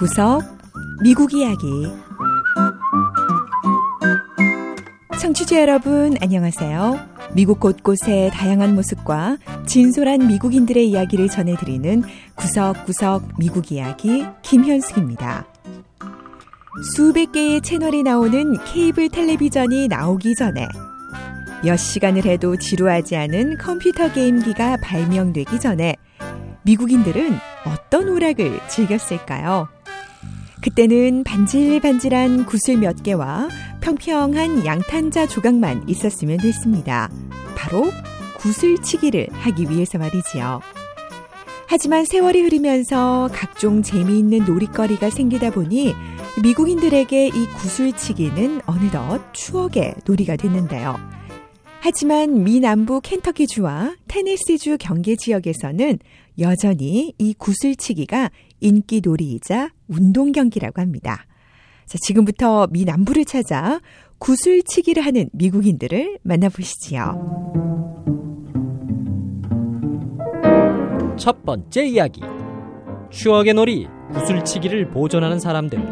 구석 미국 이야기. 청취자 여러분 안녕하세요. 미국 곳곳의 다양한 모습과 진솔한 미국인들의 이야기를 전해드리는 구석구석 미국 이야기 김현숙입니다. 수백 개의 채널이 나오는 케이블 텔레비전이 나오기 전에 몇 시간을 해도 지루하지 않은 컴퓨터 게임기가 발명되기 전에 미국인들은 어떤 오락을 즐겼을까요? 그때는 반질반질한 구슬 몇 개와 평평한 양탄자 조각만 있었으면 됐습니다. 바로 구슬치기를 하기 위해서 말이지요. 하지만 세월이 흐르면서 각종 재미있는 놀이거리가 생기다 보니 미국인들에게 이 구슬치기는 어느덧 추억의 놀이가 됐는데요. 하지만 미 남부 켄터키주와 테네시주 경계 지역에서는 여전히 이 구슬치기가 인기 놀이이자 운동 경기라고 합니다. 자, 지금부터 미 남부를 찾아 구슬치기를 하는 미국인들을 만나보시지요. 첫 번째 이야기. 추억의 놀이, 구슬치기를 보존하는 사람들.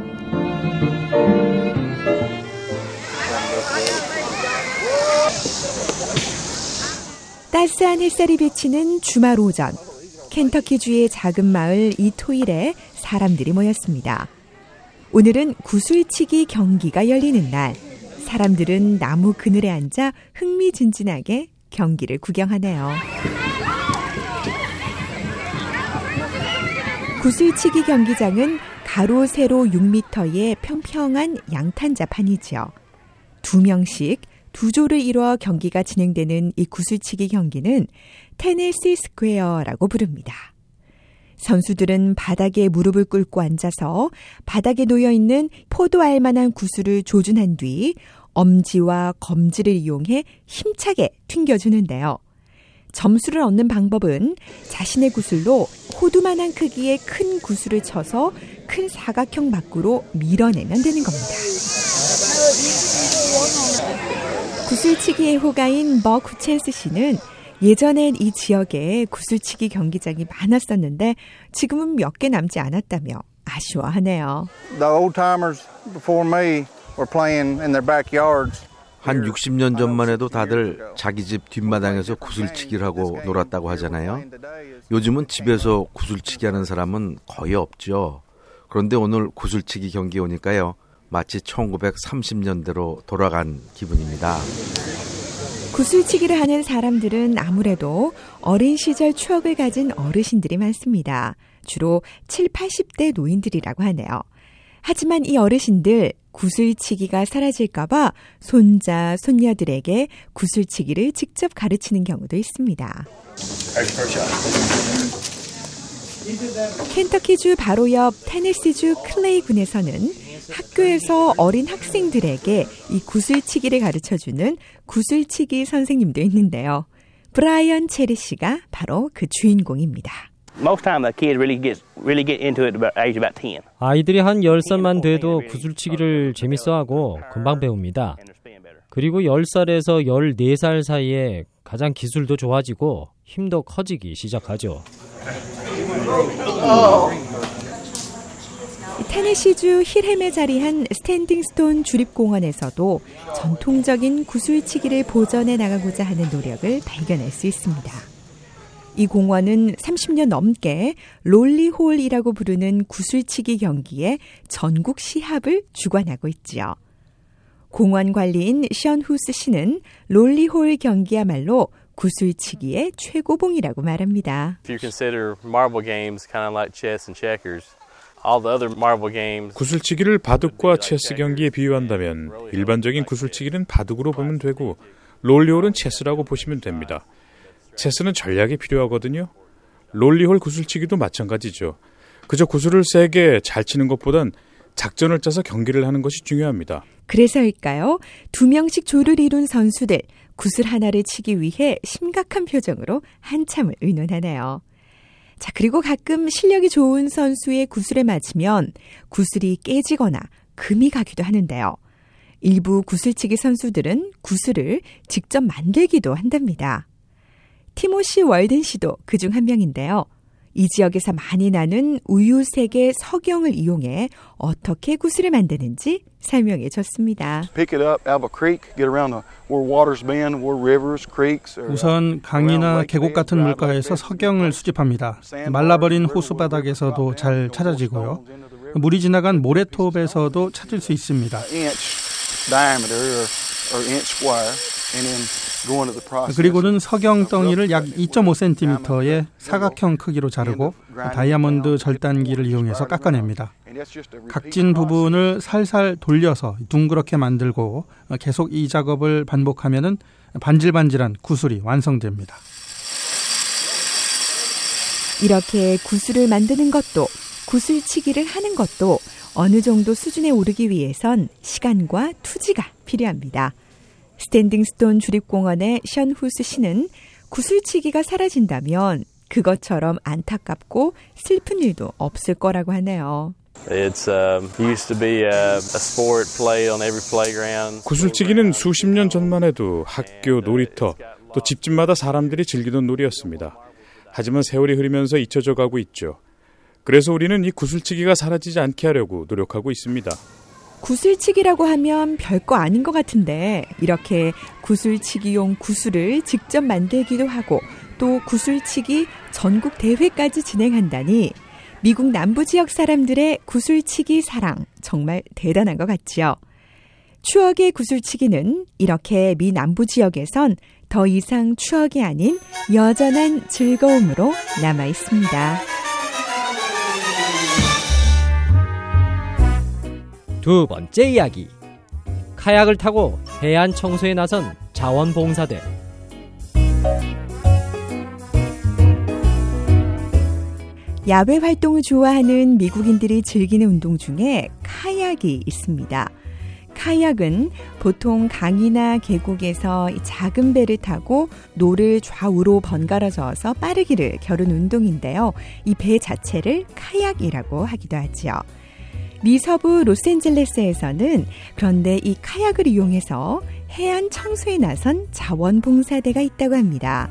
따스한 햇살이 비치는 주말 오전, 켄터키주의 작은 마을 이토일에 사람들이 모였습니다. 오늘은 구슬치기 경기가 열리는 날, 사람들은 나무 그늘에 앉아 흥미진진하게 경기를 구경하네요. 구슬치기 경기장은 가로 세로 6m의 평평한 양탄자판이지요. 두 명씩 두 조를 이뤄 경기가 진행되는 이 구슬치기 경기는 테네시 스퀘어라고 부릅니다. 선수들은 바닥에 무릎을 꿇고 앉아서 바닥에 놓여있는 포도알만한 구슬을 조준한 뒤 엄지와 검지를 이용해 힘차게 튕겨주는데요. 점수를 얻는 방법은 자신의 구슬로 호두만한 크기의 큰 구슬을 쳐서 큰 사각형 밖으로 밀어내면 되는 겁니다. 구슬치기의 호가인 머 구첸스 씨는 예전엔 이 지역에 구슬치기 경기장이 많았었는데 지금은 몇 개 남지 않았다며 아쉬워하네요. 한 60년 전만 해도 다들 자기 집 뒷마당에서 구슬치기를 하고 놀았다고 하잖아요. 요즘은 집에서 구슬치기 하는 사람은 거의 없죠. 그런데 오늘 구슬치기 경기 오니까요. 마치 1930년대로 돌아간 기분입니다. 구슬치기를 하는 사람들은 아무래도 어린 시절 추억을 가진 어르신들이 많습니다. 주로 70, 80대 노인들이라고 하네요. 하지만 이 어르신들 구슬치기가 사라질까봐 손자, 손녀들에게 구슬치기를 직접 가르치는 경우도 있습니다. 켄터키주 바로 옆 테네시주 클레이군에서는 학교에서 어린 학생들에게 이 구슬치기를 가르쳐주는 구슬치기 선생님도 있는데요. 브라이언 체리 씨가 바로 그 주인공입니다. 아이들이 한 10살만 돼도 구슬치기를 재밌어하고 금방 배웁니다. 그리고 10살에서 14살 사이에 가장 기술도 좋아지고 힘도 커지기 시작하죠. 테네시주 힐햄에 자리한 스탠딩스톤 주립공원에서도 전통적인 구슬치기를 보존해 나가고자 하는 노력을 발견할 수 있습니다. 이 공원은 30년 넘게 롤리홀이라고 부르는 구슬치기 경기에 전국 시합을 주관하고 있지요. 공원 관리인 션 후스 씨는 롤리홀 경기야말로 구슬치기의 최고봉이라고 말합니다. 구슬치기를 바둑과 체스 경기에 비유한다면 일반적인 구슬치기는 바둑으로 보면 되고 롤리홀은 체스라고 보시면 됩니다. 체스는 전략이 필요하거든요. 롤리홀 구슬치기도 마찬가지죠. 그저 구슬을 세게 잘 치는 것보단 작전을 짜서 경기를 하는 것이 중요합니다. 그래서일까요? 두 명씩 조를 이룬 선수들, 구슬 하나를 치기 위해 심각한 표정으로 한참을 의논하네요. 자, 그리고 가끔 실력이 좋은 선수의 구슬에 맞으면 구슬이 깨지거나 금이 가기도 하는데요. 일부 구슬치기 선수들은 구슬을 직접 만들기도 한답니다. 티모시 월든 씨도 그중 한 명인데요. 이 지역에서 많이 나는 우유색의 석영을 이용해 어떻게 구슬을 만드는지 설명해 줬습니다. 우선 강이나 계곡 같은 물가에서 석영을 수집합니다. 말라버린 호수바닥에서도 잘 찾아지고요. 물이 지나간 모래톱에서도 찾을 수 있습니다. 그리고는 석영덩이를 약 2.5cm의 사각형 크기로 자르고 다이아몬드 절단기를 이용해서 깎아냅니다. 각진 부분을 살살 돌려서 둥그렇게 만들고 계속 이 작업을 반복하면 반질반질한 구슬이 완성됩니다. 이렇게 구슬을 만드는 것도 구슬치기를 하는 것도 어느 정도 수준에 오르기 위해선 시간과 투지가 필요합니다. 스탠딩스톤 주립공원의 션 후스 씨는 구슬치기가 사라진다면 그것처럼 안타깝고 슬픈 일도 없을 거라고 하네요. 구슬치기는 수십 년 전만 해도 학교, 놀이터, 또 집집마다 사람들이 즐기던 놀이였습니다. 하지만 세월이 흐르면서 잊혀져 가고 있죠. 그래서 우리는 이 구슬치기가 사라지지 않게 하려고 노력하고 있습니다. 구슬치기라고 하면 별거 아닌 것 같은데 이렇게 구슬치기용 구슬을 직접 만들기도 하고 또 구슬치기 전국 대회까지 진행한다니 미국 남부 지역 사람들의 구슬치기 사랑 정말 대단한 것 같지요. 추억의 구슬치기는 이렇게 미 남부 지역에선 더 이상 추억이 아닌 여전한 즐거움으로 남아 있습니다. 두 번째 이야기. 카약을 타고 해안 청소에 나선 자원봉사대. 야외 활동을 좋아하는 미국인들이 즐기는 운동 중에 카약이 있습니다. 카약은 보통 강이나 계곡에서 작은 배를 타고 노를 좌우로 번갈아 저어서 빠르기를 겨룬 운동인데요. 이 배 자체를 카약이라고 하기도 하지요. 미서부 로스앤젤레스에서는 그런데 이 카약을 이용해서 해안 청소에 나선 자원봉사대가 있다고 합니다.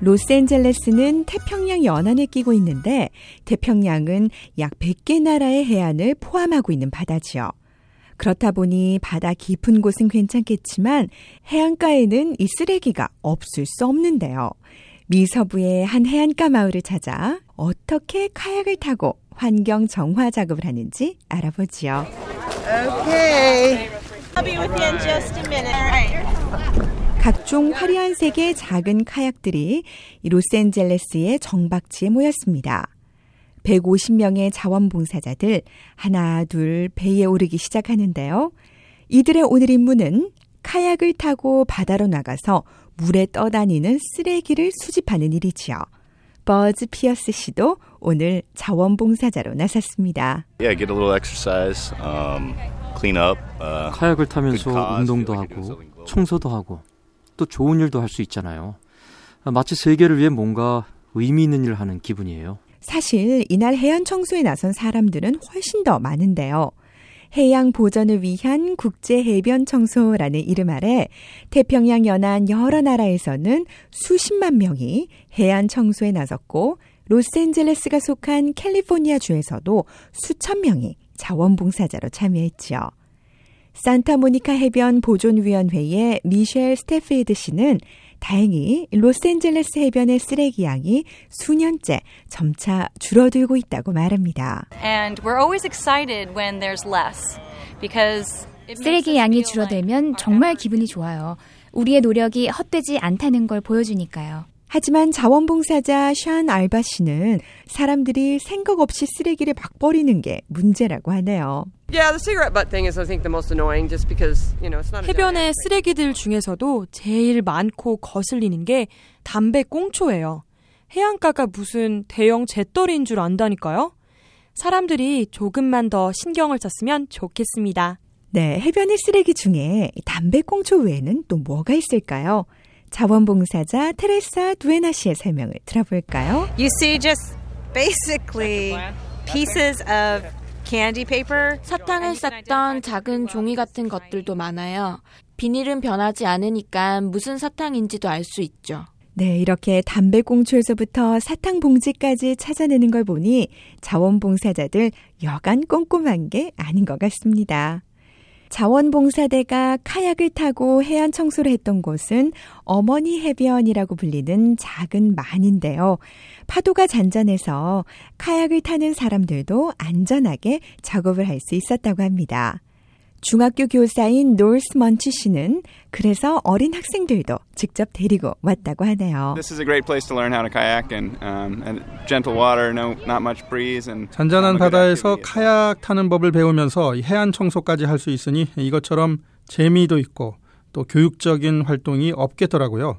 로스앤젤레스는 태평양 연안을 끼고 있는데 태평양은 약 100개 나라의 해안을 포함하고 있는 바다지요. 그렇다 보니 바다 깊은 곳은 괜찮겠지만 해안가에는 이 쓰레기가 없을 수 없는데요. 미서부의 한 해안가 마을을 찾아 어떻게 카약을 타고 환경 정화 작업을 하는지 알아보지요. Okay. I'll be with you in just a minute. All right. 각종 화려한 색의 작은 카약들이 로스앤젤레스의 정박지에 모였습니다. 150명의 자원봉사자들 하나 둘 배에 오르기 시작하는데요. 이들의 오늘 임무는 카약을 타고 바다로 나가서 물에 떠다니는 쓰레기를 수집하는 일이지요. 버즈 피어스 씨도 오늘 자원봉사자로 나섰습니다. Get a little exercise, clean up. 카약을 타면서 운동도 하고 청소도 하고 또 좋은 일도 할 수 있잖아요. 마치 세계를 위해 뭔가 의미 있는 일을 하는 기분이에요. 사실 이날 해안 청소에 나선 사람들은 훨씬 더 많은데요. 해양 보전을 위한 국제해변청소라는 이름 아래 태평양 연안 여러 나라에서는 수십만 명이 해안 청소에 나섰고 로스앤젤레스가 속한 캘리포니아주에서도 수천 명이 자원봉사자로 참여했지요. 산타모니카 해변 보존위원회의 미셸 스테필드 씨는 다행히 로스앤젤레스 해변의 쓰레기 양이 수년째 점차 줄어들고 있다고 말합니다. And we're always excited when there's less because 쓰레기 양이 줄어들면 정말 기분이 좋아요. 우리의 노력이 헛되지 않다는 걸 보여주니까요. 하지만 자원봉사자 샨 알바 씨는 사람들이 생각 없이 쓰레기를 막 버리는 게 문제라고 하네요. 해변의 쓰레기들 중에서도 제일 많고 거슬리는 게 담배 꽁초예요. 해안가가 무슨 대형 재떨이인 줄 안다니까요. 사람들이 조금만 더 신경을 썼으면 좋겠습니다. 네, 해변의 쓰레기 중에 담배 꽁초 외에는 또 뭐가 있을까요? 자원봉사자 테레사 두에나 씨의 설명을 들어볼까요? You see just basically pieces of candy paper. 사탕을 쌌던 작은 종이 같은 것들도 많아요. 비닐은 변하지 않으니까 무슨 사탕인지도 알 수 있죠. 네, 이렇게 담배꽁초에서부터 사탕 봉지까지 찾아내는 걸 보니 자원봉사자들 여간 꼼꼼한 게 아닌 것 같습니다. 자원봉사대가 카약을 타고 해안 청소를 했던 곳은 어머니 해변이라고 불리는 작은 만인데요. 파도가 잔잔해서 카약을 타는 사람들도 안전하게 작업을 할 수 있었다고 합니다. 중학교 교사인 노르스 먼치 씨는 그래서 어린 학생들도 직접 데리고 왔다고 하네요. 잔잔한 바다에서 카약 타는 법을 배우면서 해안 청소까지 할 수 있으니 이것처럼 재미도 있고 또 교육적인 활동이 없겠더라고요.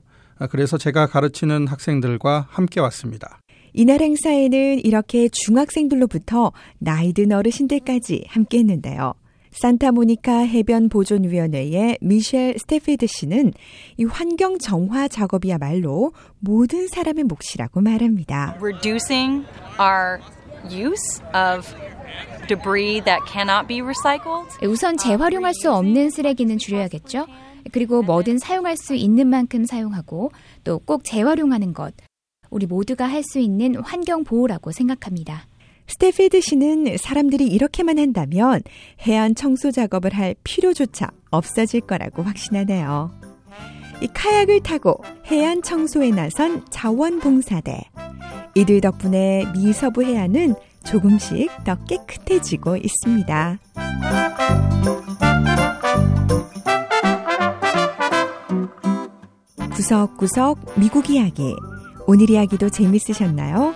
그래서 제가 가르치는 학생들과 함께 왔습니다. 이날 행사에는 이렇게 중학생들로부터 나이든 어르신들까지 함께 했는데요. 산타모니카 해변보존위원회의 미셸 스테필드 씨는 이 환경 정화 작업이야말로 모든 사람의 몫이라고 말합니다. Reducing our use of debris that cannot be recycled. 우선 재활용할 수 없는 쓰레기는 줄여야겠죠. 그리고 뭐든 사용할 수 있는 만큼 사용하고 또 꼭 재활용하는 것. 우리 모두가 할 수 있는 환경 보호라고 생각합니다. 스테필드 씨는 사람들이 이렇게만 한다면 해안 청소 작업을 할 필요조차 없어질 거라고 확신하네요. 이 카약을 타고 해안 청소에 나선 자원봉사대. 이들 덕분에 미서부 해안은 조금씩 더 깨끗해지고 있습니다. 구석구석 미국 이야기. 오늘 이야기도 재밌으셨나요?